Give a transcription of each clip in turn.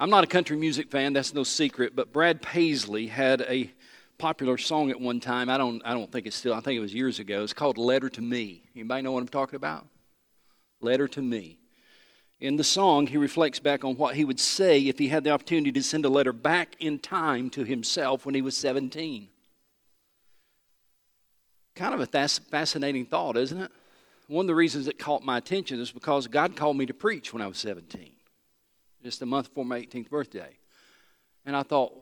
I'm not a country music fan, that's no secret, but Brad Paisley had a popular song at one time. I don't think it's still, I think it was years ago. It's called Letter to Me. Anybody know what I'm talking about? Letter to Me. In the song, he reflects back on what he would say if he had the opportunity to send a letter back in time to himself when he was 17. Kind of a fascinating thought, isn't it? One of the reasons it caught my attention is because God called me to preach when I was 17, just a month before my 18th birthday. And I thought,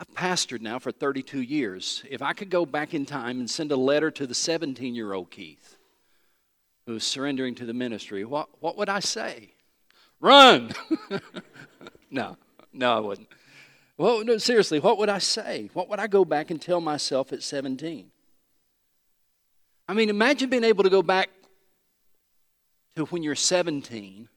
I've pastored now for 32 years. If I could go back in time and send a letter to the 17-year-old Keith, who was surrendering to the ministry, what would I say? Run! No, I wouldn't. Well, no, seriously, what would I say? What would I go back and tell myself at 17? I mean, imagine being able to go back to when you're 17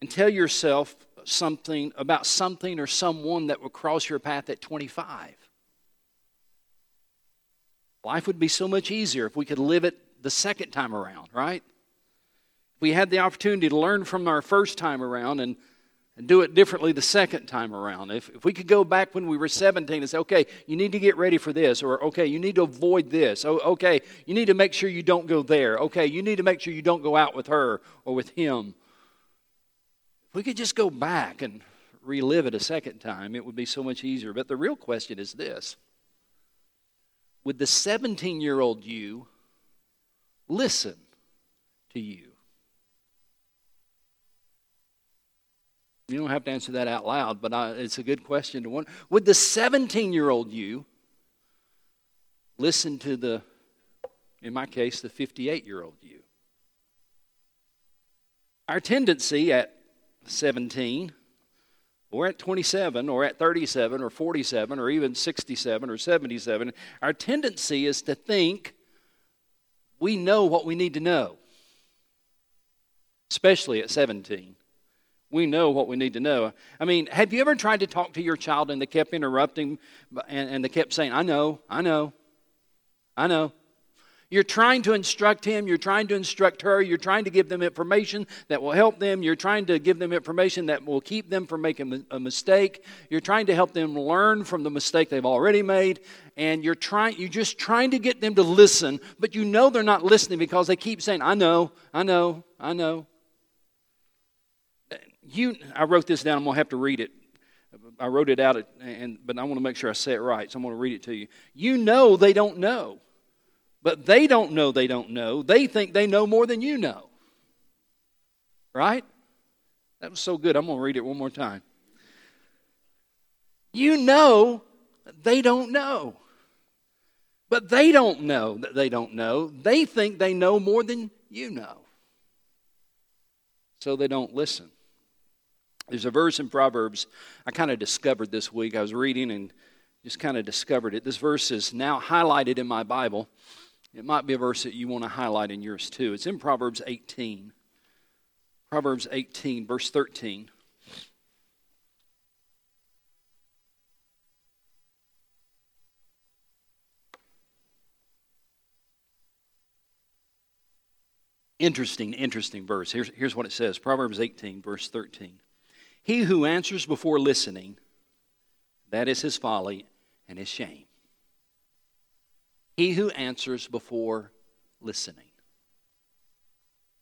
and tell yourself something about something or someone that would cross your path at 25. Life would be so much easier if we could live it the second time around, right? We had the opportunity to learn from our first time around and do it differently the second time around. If we could go back when we were 17 and say, okay, you need to get ready for this, or okay, you need to avoid this, okay, you need to make sure you don't go there, okay, you need to make sure you don't go out with her or with him. If we could just go back and relive it a second time, it would be so much easier. But the real question is this: would the 17-year-old you listen to you? You don't have to answer that out loud, but it's a good question to wonder. Would the 17-year-old you listen to the, in my case, the 58-year-old you? Our tendency at 17, or at 27, or at 37, or 47, or even 67, or 77, our tendency is to think we know what we need to know, especially at 17. We know what we need to know. I mean, have you ever tried to talk to your child and they kept interrupting and they kept saying, I know. You're trying to instruct him, you're trying to instruct her, you're trying to give them information that will help them, you're trying to give them information that will keep them from making a mistake, you're trying to help them learn from the mistake they've already made, and you're just trying to get them to listen, but you know they're not listening because they keep saying, I know. I wrote this down, I'm going to have to read it. I wrote it out, but I want to make sure I say it right, so I'm going to read it to you. You know they don't know. But they don't know they don't know. They think they know more than you know. Right? That was so good. I'm going to read it one more time. You know they don't know. But they don't know that they don't know. They think they know more than you know. So they don't listen. There's a verse in Proverbs I kind of discovered this week. I was reading and just kind of discovered it. This verse is now highlighted in my Bible. It might be a verse that you want to highlight in yours too. It's in Proverbs 18. Proverbs 18, verse 13. Interesting verse. Here's what it says. Proverbs 18, verse 13. He who answers before listening, that is his folly and his shame. He who answers before listening,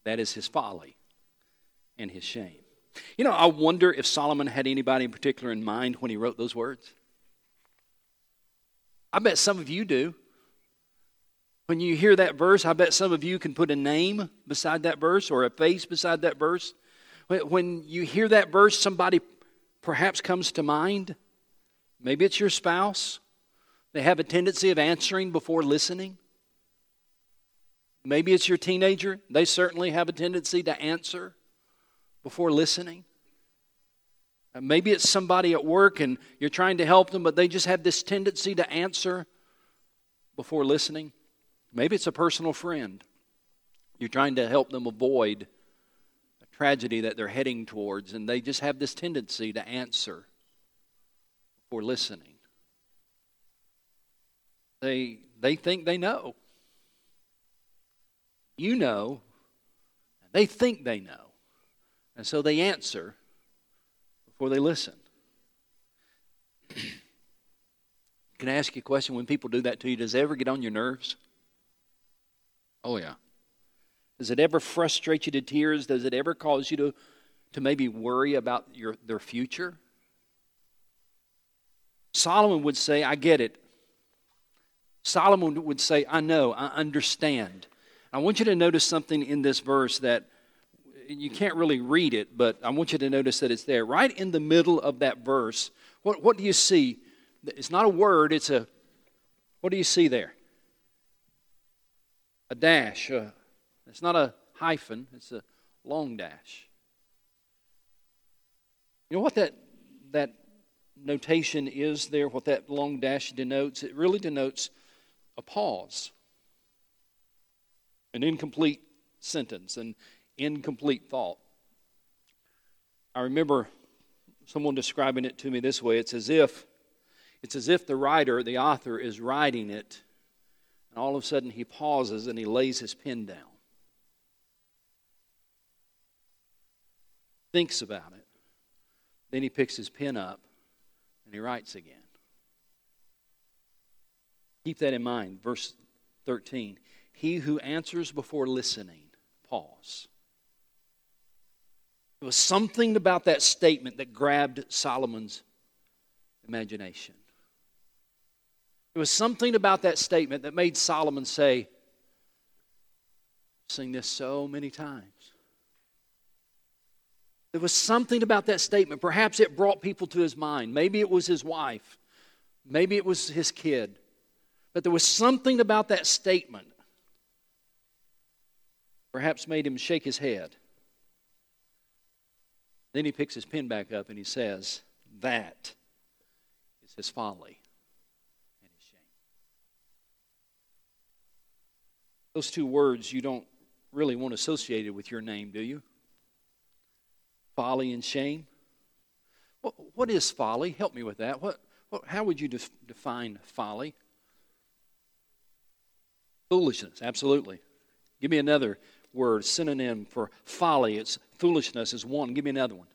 that is his folly and his shame. You know, I wonder if Solomon had anybody in particular in mind when he wrote those words. I bet some of you do. When you hear that verse, I bet some of you can put a name beside that verse or a face beside that verse. When you hear that verse, somebody perhaps comes to mind. Maybe it's your spouse. They have a tendency of answering before listening. Maybe it's your teenager. They certainly have a tendency to answer before listening. Maybe it's somebody at work and you're trying to help them, but they just have this tendency to answer before listening. Maybe it's a personal friend. You're trying to help them avoid a tragedy that they're heading towards, and they just have this tendency to answer before listening. They think they know. You know, and they think they know. And so they answer before they listen. Can I ask you a question? When people do that to you, does it ever get on your nerves? Oh, yeah. Does it ever frustrate you to tears? Does it ever cause you to maybe worry about their future? Solomon would say, I get it. Solomon would say, I know, I understand. I want you to notice something in this verse that you can't really read it, but I want you to notice that it's there. Right in the middle of that verse, what do you see? It's not a word, it's a, what do you see there? A dash. It's not a hyphen, it's a long dash. You know what that notation is there, what that long dash denotes? It really denotes a pause, an incomplete sentence, an incomplete thought. I remember someone describing it to me this way. It's as if the writer, the author, is writing it, and all of a sudden he pauses and he lays his pen down. Thinks about it. Then he picks his pen up and he writes again. Keep that in mind. Verse 13. He who answers before listening. Pause. There was something about that statement that grabbed Solomon's imagination. There was something about that statement that made Solomon say, I've seen this so many times. There was something about that statement. Perhaps it brought people to his mind. Maybe it was his wife. Maybe it was his kid. But there was something about that statement. Perhaps made him shake his head. Then he picks his pen back up and he says, that is his folly and his shame. Those two words you don't really want associated with your name, do you? Folly and shame. What is folly? Help me with that. How would you define folly? Foolishness, absolutely. Give me another word, synonym for folly. It's foolishness is one. Give me another one.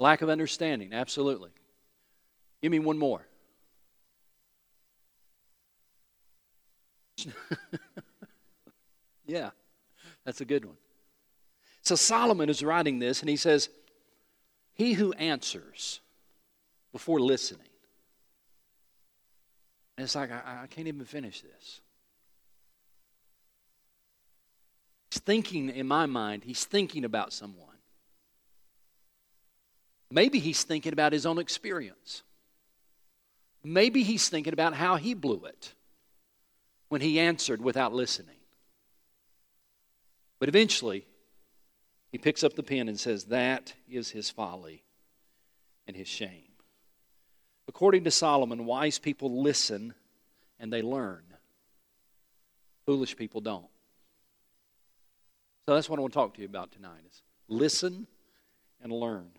Lack of understanding, absolutely. Give me one more. Yeah, that's a good one. So Solomon is writing this, and he says, he who answers before listening. And it's like, I can't even finish this. He's thinking, in my mind, he's thinking about someone. Maybe he's thinking about his own experience. Maybe he's thinking about how he blew it when he answered without listening. But eventually, he picks up the pen and says, that is his folly and his shame. According to Solomon, wise people listen and they learn. Foolish people don't. So that's what I want to talk to you about tonight, is listen and learn.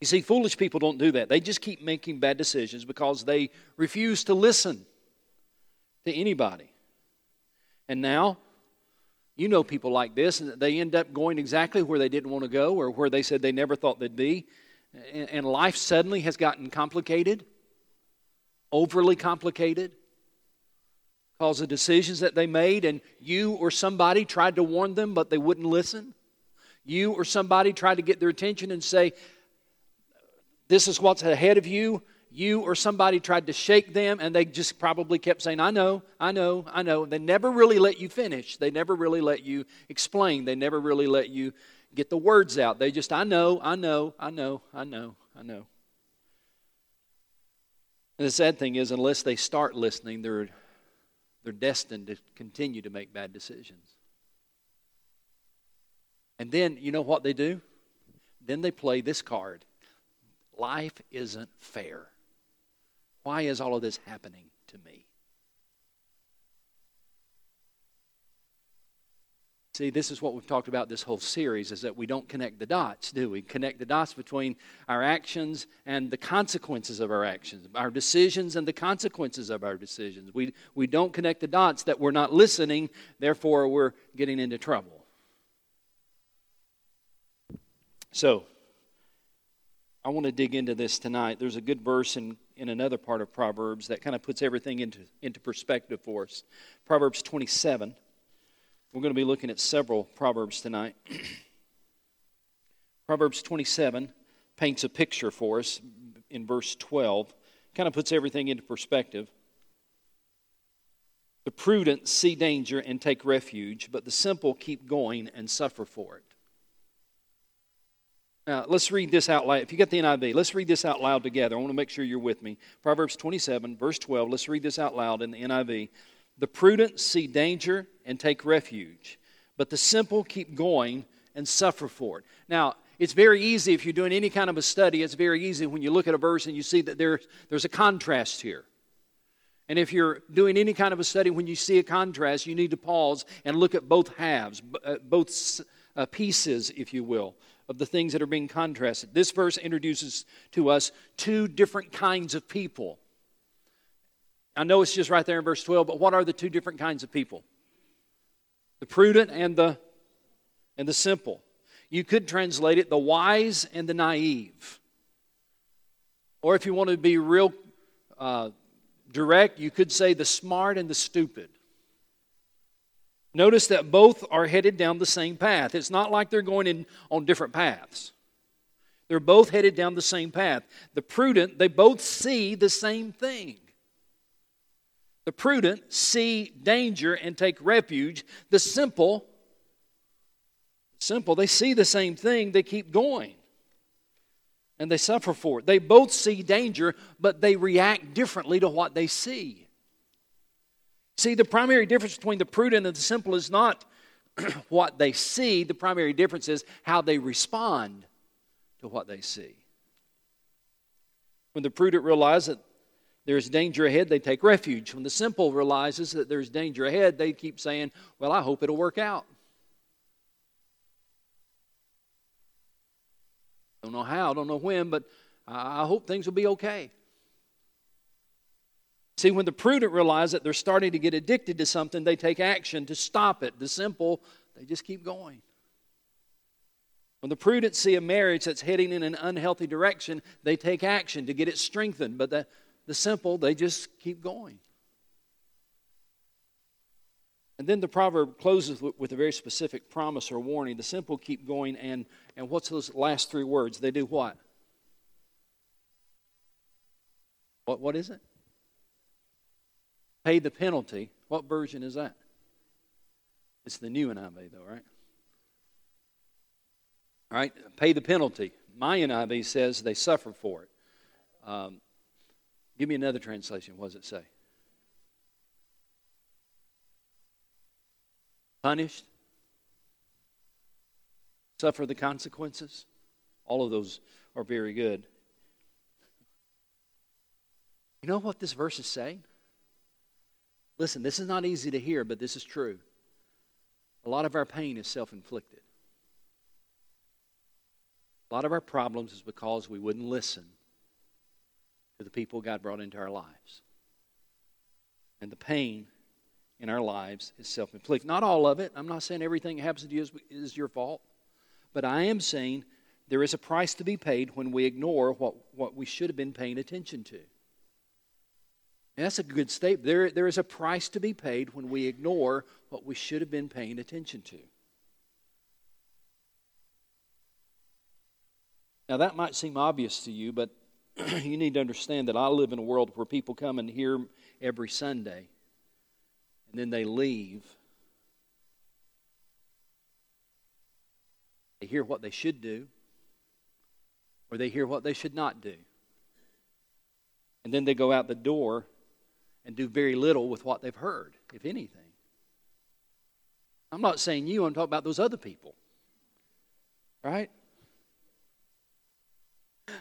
You see, foolish people don't do that. They just keep making bad decisions because they refuse to listen to anybody. And now, you know people like this, and they end up going exactly where they didn't want to go or where they said they never thought they'd be. And life suddenly has gotten complicated, overly complicated, because of decisions that they made, and you or somebody tried to warn them, but they wouldn't listen. You or somebody tried to get their attention and say, this is what's ahead of you. You or somebody tried to shake them, and they just probably kept saying, I know, I know, I know. They never really let you finish. They never really let you explain. They never really let you get the words out. They just, I know, I know, I know, I know, I know. And the sad thing is, unless they start listening, they're destined to continue to make bad decisions. And then, you know what they do? Then they play this card. Life isn't fair. Why is all of this happening to me? See, this is what we've talked about this whole series, is that we don't connect the dots, do we? Connect the dots between our actions and the consequences of our actions, our decisions and the consequences of our decisions. We don't connect the dots that we're not listening, therefore we're getting into trouble. So, I want to dig into this tonight. There's a good verse in another part of Proverbs that kind of puts everything into perspective for us. Proverbs 27. We're going to be looking at several Proverbs tonight. Proverbs 27 paints a picture for us in verse 12. Kind of puts everything into perspective. The prudent see danger and take refuge, but the simple keep going and suffer for it. Now, let's read this out loud. If you got the NIV, let's read this out loud together. I want to make sure you're with me. Proverbs 27, verse 12. Let's read this out loud in the NIV. The prudent see danger and take refuge, but the simple keep going and suffer for it. Now, it's very easy if you're doing any kind of a study, it's very easy when you look at a verse and you see that there's a contrast here. And if you're doing any kind of a study, when you see a contrast, you need to pause and look at both halves, both pieces, if you will, of the things that are being contrasted. This verse introduces to us two different kinds of people. I know it's just right there in verse 12, but what are the two different kinds of people? The prudent and the simple. You could translate it the wise and the naive. Or if you want to be real direct, you could say the smart and the stupid. Notice that both are headed down the same path. It's not like they're going in on different paths. They're both headed down the same path. The prudent, they both see the same thing. The prudent see danger and take refuge. The simple, they see the same thing. They keep going. And they suffer for it. They both see danger, but they react differently to what they see. See, the primary difference between the prudent and the simple is not what they see. The primary difference is how they respond to what they see. When the prudent realizes that there's danger ahead, they take refuge. When the simple realizes that there's danger ahead, they keep saying, well, I hope it'll work out. Don't know how, don't know when, but I hope things will be okay. See, when the prudent realize that they're starting to get addicted to something, they take action to stop it. The simple, they just keep going. When the prudent see a marriage that's heading in an unhealthy direction, they take action to get it strengthened. But the simple, they just keep going. And then the proverb closes with a very specific promise or warning. The simple keep going, and what's those last three words? They do what? What is it? Pay the penalty. What version is that? It's the new NIV though, right? All right, pay the penalty. My NIV says they suffer for it. Give me another translation. What does it say? Punished? Suffer the consequences? All of those are very good. You know what this verse is saying? Listen, this is not easy to hear, but this is true. A lot of our pain is self-inflicted. A lot of our problems is because we wouldn't listen to the people God brought into our lives. And the pain in our lives is self-inflicted. Not all of it. I'm not saying everything that happens to you is your fault. But I am saying there is a price to be paid when we ignore what we should have been paying attention to. And that's a good statement. There is a price to be paid when we ignore what we should have been paying attention to. Now that might seem obvious to you, but you need to understand that I live in a world where people come and hear every Sunday, and then they leave. They hear what they should do, or they hear what they should not do. And then they go out the door and do very little with what they've heard, if anything. I'm not saying you, I'm talking about those other people. Right?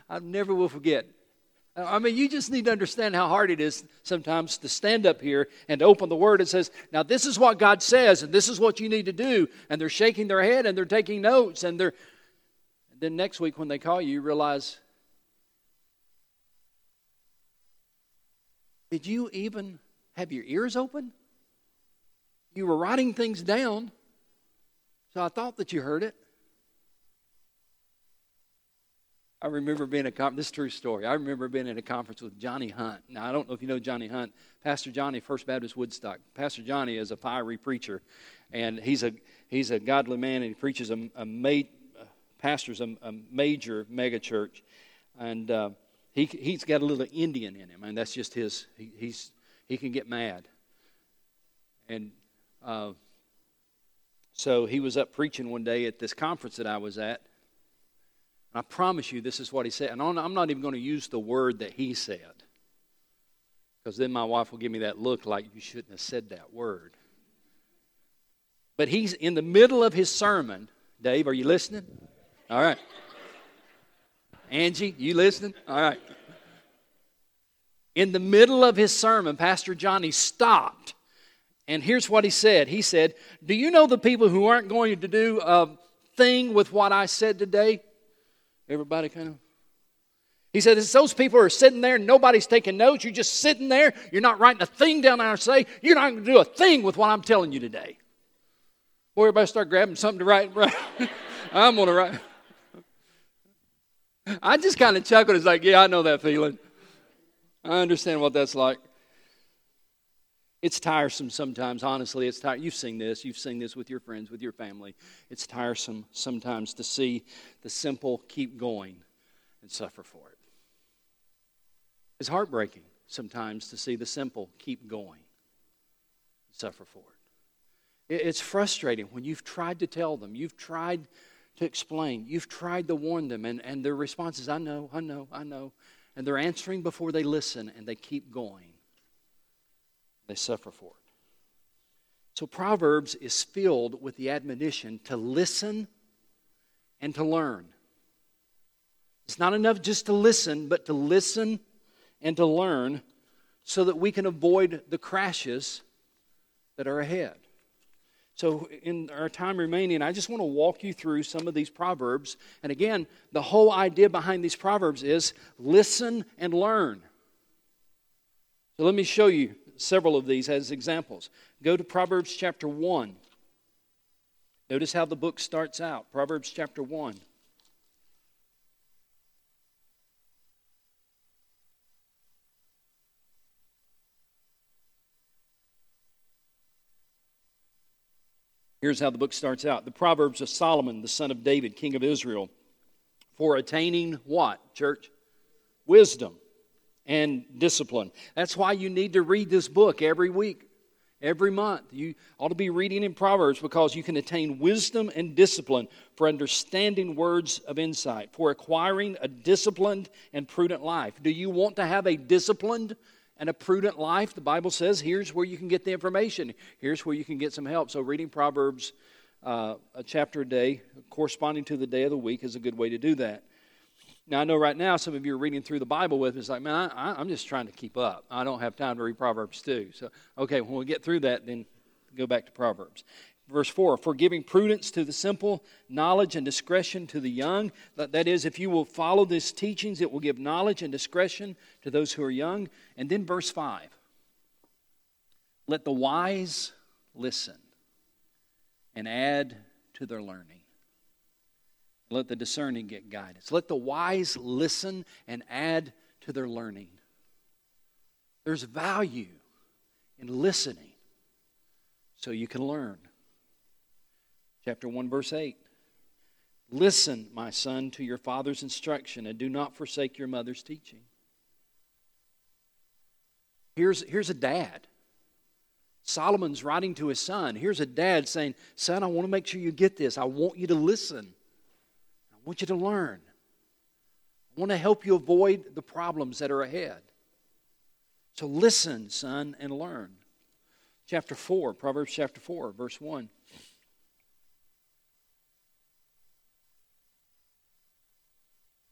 I never will forget. I mean, you just need to understand how hard it is sometimes to stand up here and open the Word and says, now this is what God says, and this is what you need to do. And they're shaking their head, and they're taking notes, and they're... And then next week when they call you, you realize, did you even have your ears open? You were writing things down, so I thought that you heard it. I remember being at a conference. This is a true story. I remember being at a conference with Johnny Hunt. Now, I don't know if you know Johnny Hunt. Pastor Johnny, First Baptist Woodstock. Pastor Johnny is a fiery preacher, and he's a godly man, and he preaches pastors a major megachurch, and he's got a little Indian in him, and that's just his. He can get mad, and so he was up preaching one day at this conference that I was at. I promise you this is what he said. And I'm not even going to use the word that he said, because then my wife will give me that look like you shouldn't have said that word. But he's in the middle of his sermon. Dave, are you listening? All right. Angie, you listening? All right. In the middle of his sermon, Pastor Johnny stopped. And here's what he said. He said, do you know the people who aren't going to do a thing with what I said today? Everybody kind of. He said, it's those people who are sitting there and nobody's taking notes. You're just sitting there. You're not writing a thing down there and say, you're not going to do a thing with what I'm telling you today. Boy, everybody start grabbing something to write. I'm going to write. I just kind of chuckled. It's like, yeah, I know that feeling. I understand what that's like. It's tiresome sometimes, honestly. It's tiresome. You've seen this. You've seen this with your friends, with your family. It's tiresome sometimes to see the simple keep going and suffer for it. It's heartbreaking sometimes to see the simple keep going and suffer for it. It's frustrating when you've tried to tell them, you've tried to explain, you've tried to warn them, and their response is, I know, I know, I know. And they're answering before they listen, and they keep going. They suffer for it. So Proverbs is filled with the admonition to listen and to learn. It's not enough just to listen, but to listen and to learn so that we can avoid the crashes that are ahead. So in our time remaining, I just want to walk you through some of these Proverbs. And again, the whole idea behind these Proverbs is listen and learn. So let me show you several of these as examples. Go to Proverbs chapter 1. Notice how the book starts out. Proverbs chapter 1. Here's how the book starts out. The Proverbs of Solomon, the son of David, king of Israel, for attaining what, church? Wisdom and discipline. That's why you need to read this book every week, every month. You ought to be reading in Proverbs because you can attain wisdom and discipline for understanding words of insight, for acquiring a disciplined and prudent life. Do you want to have a disciplined and a prudent life? The Bible says here's where you can get the information. Here's where you can get some help. So reading Proverbs a chapter a day, corresponding to the day of the week, is a good way to do that. Now, I know right now some of you are reading through the Bible with me. It's like, man, I'm just trying to keep up. I don't have time to read Proverbs 2. So, okay, when we get through that, then go back to Proverbs. Verse 4, for giving prudence to the simple, knowledge and discretion to the young. That is, if you will follow these teachings, it will give knowledge and discretion to those who are young. And then verse 5, let the wise listen and add to their learning. Let the discerning get guidance. Let the wise listen and add to their learning. There's value in listening so you can learn. Chapter 1, verse 8. Listen, my son, to your father's instruction and do not forsake your mother's teaching. Here's a dad. Solomon's writing to his son. Here's a dad saying, son, I want to make sure you get this. I want you to listen. I want you to learn. I want to help you avoid the problems that are ahead. So listen, son, and learn. Chapter 4, Proverbs chapter 4, verse 1.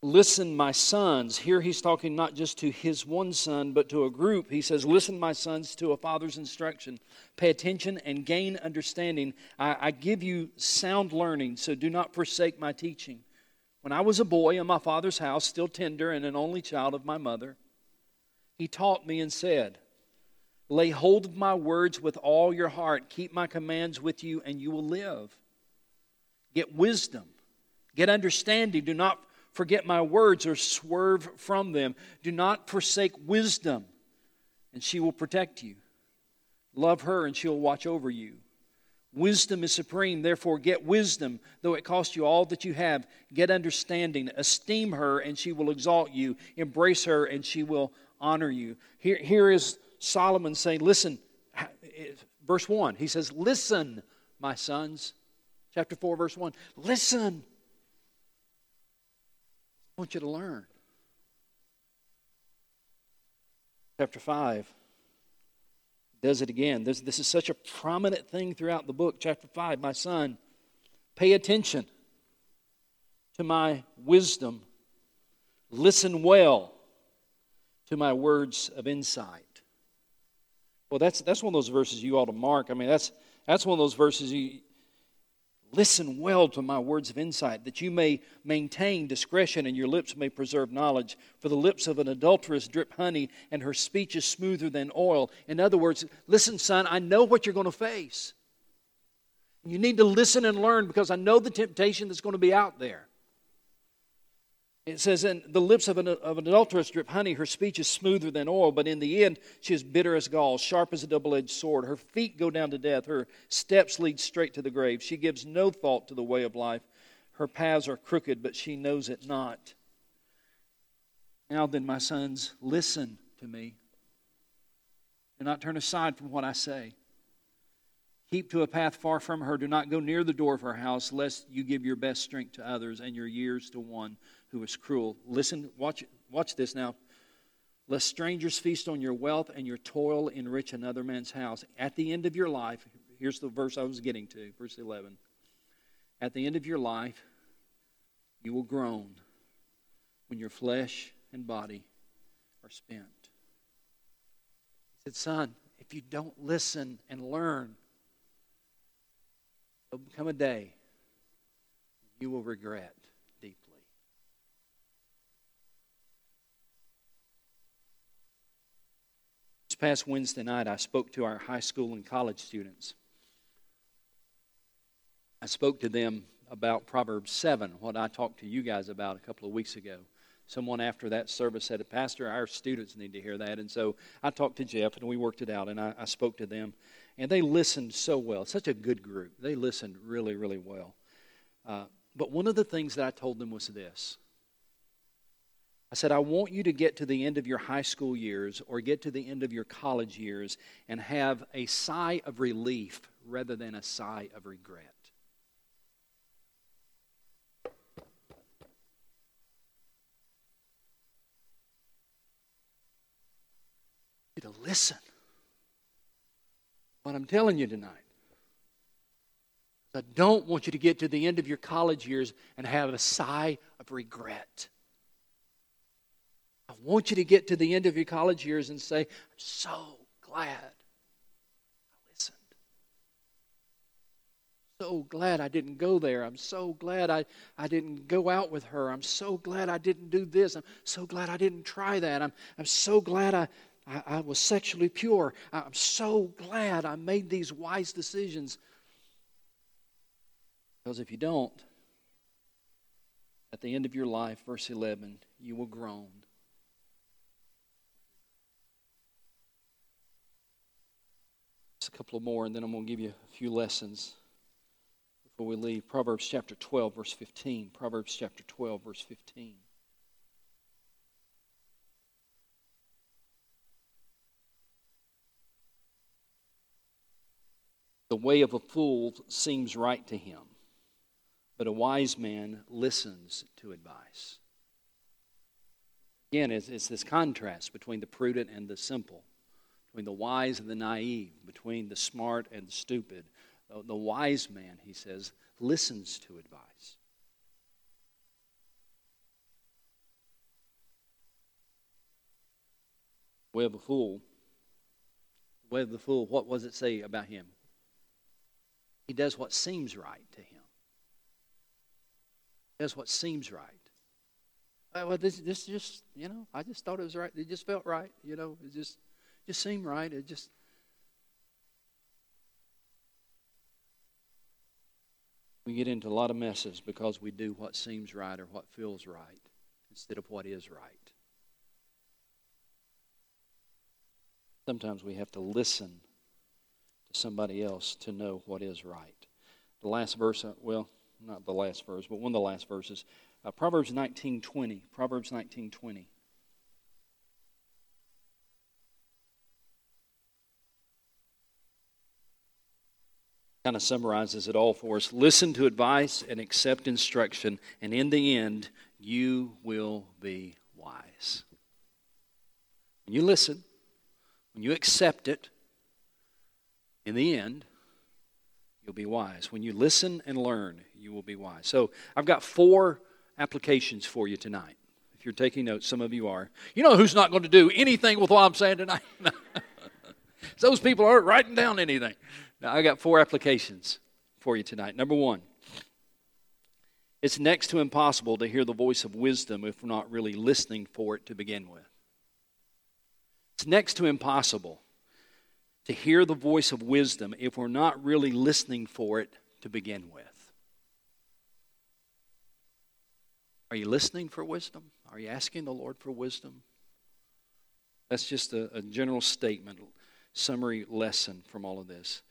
Listen, my sons. Here he's talking not just to his one son, but to a group. He says, listen, my sons, to a father's instruction. Pay attention and gain understanding. I give you sound learning, so do not forsake my teaching. When I was a boy in my father's house, still tender and an only child of my mother, he taught me and said, lay hold of my words with all your heart. Keep my commands with you and you will live. Get wisdom. Get understanding. Do not forget my words or swerve from them. Do not forsake wisdom, and she will protect you. Love her, and she'll watch over you. Wisdom is supreme, therefore get wisdom, though it cost you all that you have. Get understanding. Esteem her, and she will exalt you. Embrace her, and she will honor you. Here is Solomon saying, listen, verse 1, he says, listen, my sons. Chapter 4, verse 1, listen. I want you to learn. Chapter 5. Does it again. This is such a prominent thing throughout the book. Chapter 5, my son, pay attention to my wisdom. Listen well to my words of insight. Well, that's one of those verses you ought to mark. I mean, that's one of those verses you... Listen well to my words of insight, that you may maintain discretion and your lips may preserve knowledge. For the lips of an adulteress drip honey, and her speech is smoother than oil. In other words, listen, son, I know what you're going to face. You need to listen and learn, because I know the temptation that's going to be out there. It says, in the lips of an adulteress drip honey, her speech is smoother than oil, but in the end she is bitter as gall, sharp as a double-edged sword. Her feet go down to death, her steps lead straight to the grave. She gives no thought to the way of life. Her paths are crooked, but she knows it not. Now then, my sons, listen to me. Do not turn aside from what I say. Keep to a path far from her. Do not go near the door of her house, lest you give your best strength to others and your years to one who is cruel. Listen, watch this now. Lest strangers feast on your wealth and your toil enrich another man's house. At the end of your life, here's the verse I was getting to, verse 11. At the end of your life, you will groan when your flesh and body are spent. He said, son, if you don't listen and learn, there will come a day you will regret deeply. This past Wednesday night, I spoke to our high school and college students. I spoke to them about Proverbs 7, what I talked to you guys about a couple of weeks ago. Someone after that service said, Pastor, our students need to hear that. And so I talked to Jeff, and we worked it out, and I spoke to them. And they listened so well. Such a good group. They listened really, really well. But one of the things that I told them was this. I said, I want you to get to the end of your high school years or get to the end of your college years and have a sigh of relief rather than a sigh of regret. You to listen. What I'm telling you tonight, I don't want you to get to the end of your college years and have a sigh of regret. I want you to get to the end of your college years and say, I'm so glad I listened. So glad I didn't go there. I'm so glad I didn't go out with her. I'm so glad I didn't do this. I'm so glad I didn't try that. I'm so glad I was sexually pure. I'm so glad I made these wise decisions. Because if you don't, at the end of your life, verse 11, you will groan. Just a couple of more, and then I'm going to give you a few lessons before we leave. Proverbs chapter 12, verse 15. Proverbs chapter 12, verse 15. The way of a fool seems right to him, but a wise man listens to advice. Again, it's this contrast between the prudent and the simple, between the wise and the naive, between the smart and the stupid. The wise man, he says, listens to advice. The way of a fool, what does it say about him? He does what seems right to him. He does what seems right. Well, this just, you know, I just thought it was right. It just felt right, you know. It just seemed right. It just. We get into a lot of messes because we do what seems right or what feels right instead of what is right. Sometimes we have to listen to somebody else to know what is right. The last verse, well, not the last verse, but one of the last verses, Proverbs 19:20. Proverbs 19:20. Kind of summarizes it all for us. Listen to advice and accept instruction, and in the end, you will be wise. When you listen, when you accept it, in the end, you'll be wise. When you listen and learn, you will be wise. So I've got 4 applications for you tonight. If you're taking notes, some of you are. You know who's not going to do anything with what I'm saying tonight? Those people aren't writing down anything. Now, I got 4 applications for you tonight. Number 1, it's next to impossible to hear the voice of wisdom if we're not really listening for it to begin with. It's next to impossible to hear the voice of wisdom if we're not really listening for it to begin with. Are you listening for wisdom? Are you asking the Lord for wisdom? That's just a general statement, summary lesson from all of this.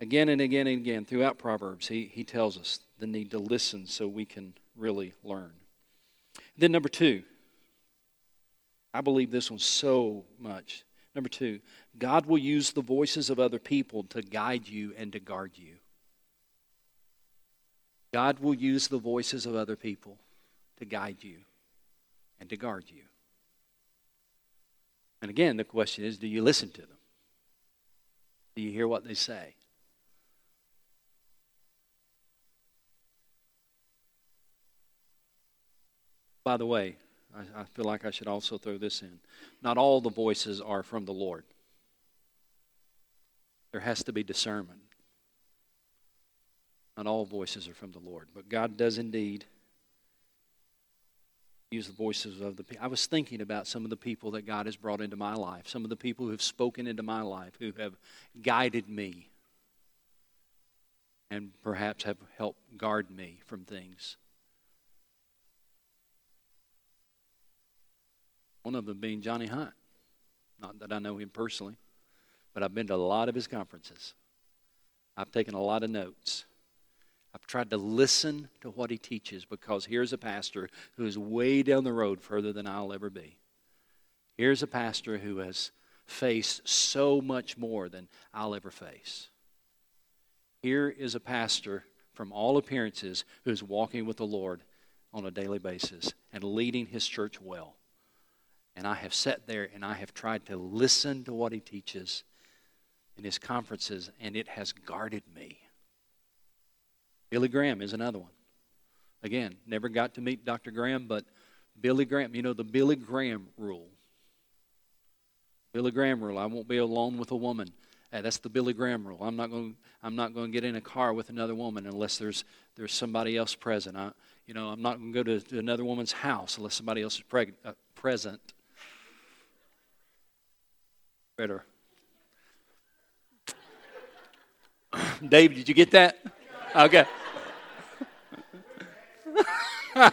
Again and again and again, throughout Proverbs, he tells us the need to listen so we can really learn. Then number 2, I believe this one so much. Number 2, God will use the voices of other people to guide you and to guard you. God will use the voices of other people to guide you and to guard you. And again, the question is, do you listen to them? Do you hear what they say? By the way, I feel like I should also throw this in. Not all the voices are from the Lord. There has to be discernment. Not all voices are from the Lord. But God does indeed use the voices of the people. I was thinking about some of the people that God has brought into my life. Some of the people who have spoken into my life, who have guided me. And perhaps have helped guard me from things. One of them being Johnny Hunt. Not that I know him personally, but I've been to a lot of his conferences. I've taken a lot of notes. I've tried to listen to what he teaches, because here's a pastor who is way down the road further than I'll ever be. Here's a pastor who has faced so much more than I'll ever face. Here is a pastor, from all appearances, who's walking with the Lord on a daily basis and leading his church well. And I have sat there and I have tried to listen to what he teaches in his conferences, and it has guarded me. Billy Graham is another one. Again, never got to meet Dr. Graham, but Billy Graham, you know, the Billy Graham rule. Billy Graham rule, I won't be alone with a woman. That's the Billy Graham rule. I'm not going to get in a car with another woman unless there's somebody else present. I'm not going to go to another woman's house unless somebody else is present. Better. Dave, did you get that? Okay. The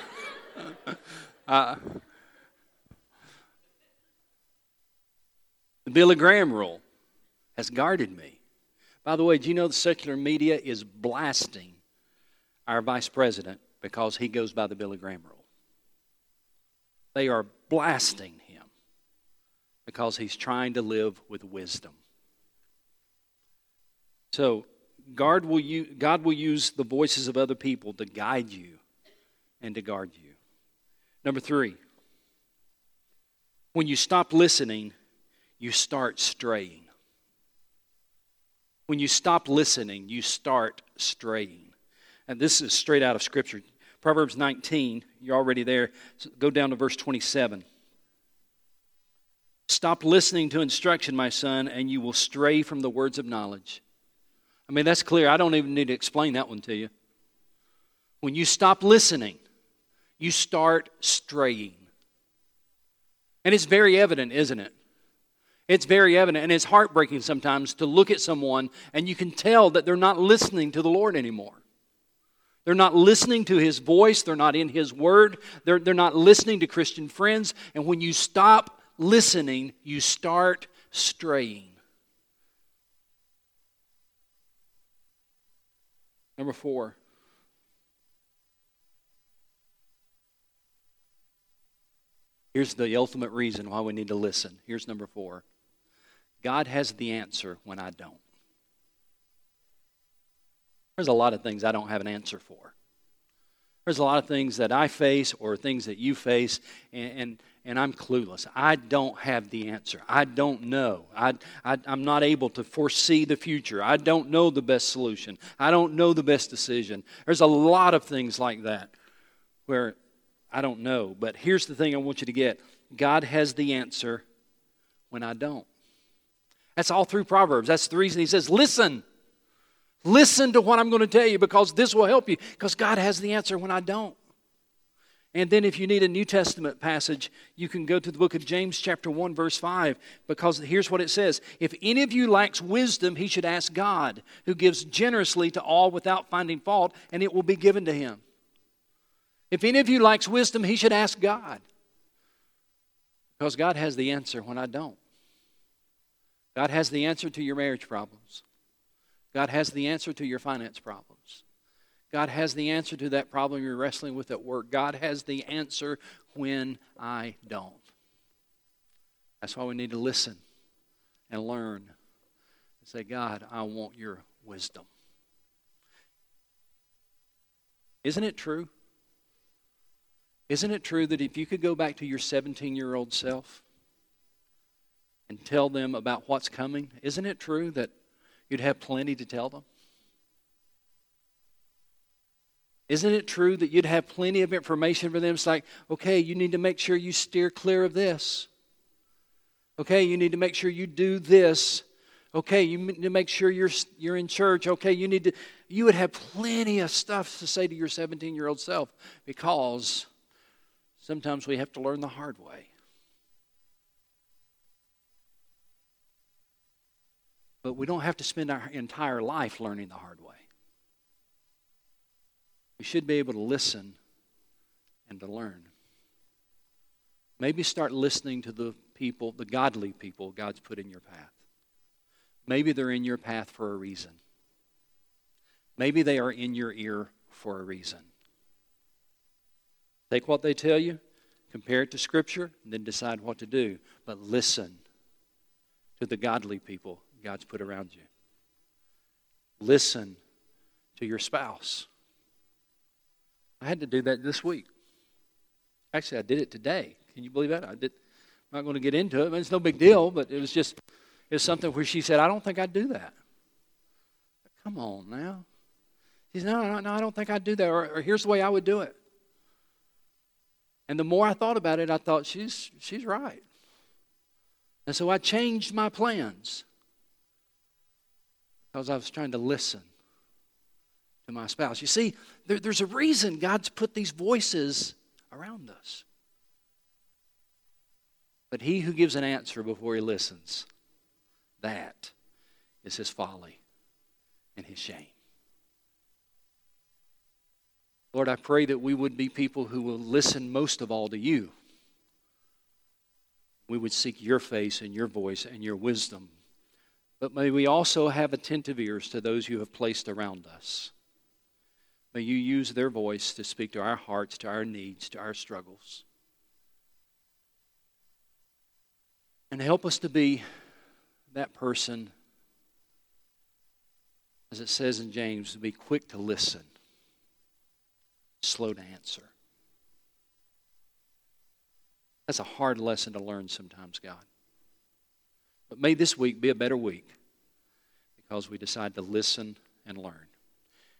Billy Graham rule has guarded me. By the way, do you know the secular media is blasting our vice president because he goes by the Billy Graham rule? They are blasting him because he's trying to live with wisdom. So, God will use the voices of other people to guide you and to guard you. Number 3, when you stop listening, you start straying. When you stop listening, you start straying. And this is straight out of Scripture. Proverbs 19, you're already there. So go down to verse 27. Stop listening to instruction, my son, and you will stray from the words of knowledge. I mean, that's clear. I don't even need to explain that one to you. When you stop listening, you start straying. And it's very evident, isn't it? It's very evident, and it's heartbreaking sometimes to look at someone and you can tell that they're not listening to the Lord anymore. They're not listening to His voice. They're not in His Word. They're not listening to Christian friends. And when you stop listening, you start straying. Number 4. Here's the ultimate reason why we need to listen. Here's number 4. God has the answer when I don't. There's a lot of things I don't have an answer for. There's a lot of things that I face or things that you face, and I'm clueless. I don't have the answer. I don't know. I'm not able to foresee the future. I don't know the best solution. I don't know the best decision. There's a lot of things like that where I don't know. But here's the thing I want you to get. God has the answer when I don't. That's all through Proverbs. That's the reason He says, listen. Listen to what I'm going to tell you, because this will help you. Because God has the answer when I don't. And then if you need a New Testament passage, you can go to the book of James chapter 1 verse 5, because here's what it says. If any of you lacks wisdom, he should ask God, who gives generously to all without finding fault, and it will be given to him. If any of you lacks wisdom, he should ask God. Because God has the answer when I don't. God has the answer to your marriage problems. God has the answer to your finance problems. God has the answer to that problem you're wrestling with at work. God has the answer when I don't. That's why we need to listen and learn and say, God, I want your wisdom. Isn't it true? Isn't it true that if you could go back to your 17-year-old self and tell them about what's coming, isn't it true that you'd have plenty to tell them? Isn't it true that you'd have plenty of information for them? It's like, okay, you need to make sure you steer clear of this. Okay, you need to make sure you do this. Okay, you need to make sure you're in church. Okay, you would have plenty of stuff to say to your 17-year-old self, because sometimes we have to learn the hard way. But we don't have to spend our entire life learning the hard way. We should be able to listen and to learn. Maybe start listening to the people, the godly people God's put in your path. Maybe they're in your path for a reason. Maybe they are in your ear for a reason. Take what they tell you, compare it to Scripture, and then decide what to do. But listen to the godly people God's put around you. Listen to your spouse. I had to do that this week. Actually, I did it today. Can you believe that? I'm not going to get into it. It's no big deal, but it was something where she said, I don't think I'd do that. Come on now. She said, no, I don't think I'd do that, or here's the way I would do it. And the more I thought about it, I thought, she's right. And so I changed my plans, because I was trying to listen to my spouse. You see, there's a reason God's put these voices around us. But he who gives an answer before he listens, that is his folly and his shame. Lord, I pray that we would be people who will listen most of all to you. We would seek your face and your voice and your wisdom. But may we also have attentive ears to those you have placed around us. May you use their voice to speak to our hearts, to our needs, to our struggles. And help us to be that person, as it says in James, to be quick to listen, slow to answer. That's a hard lesson to learn sometimes, God. But may this week be a better week, because we decide to listen and learn.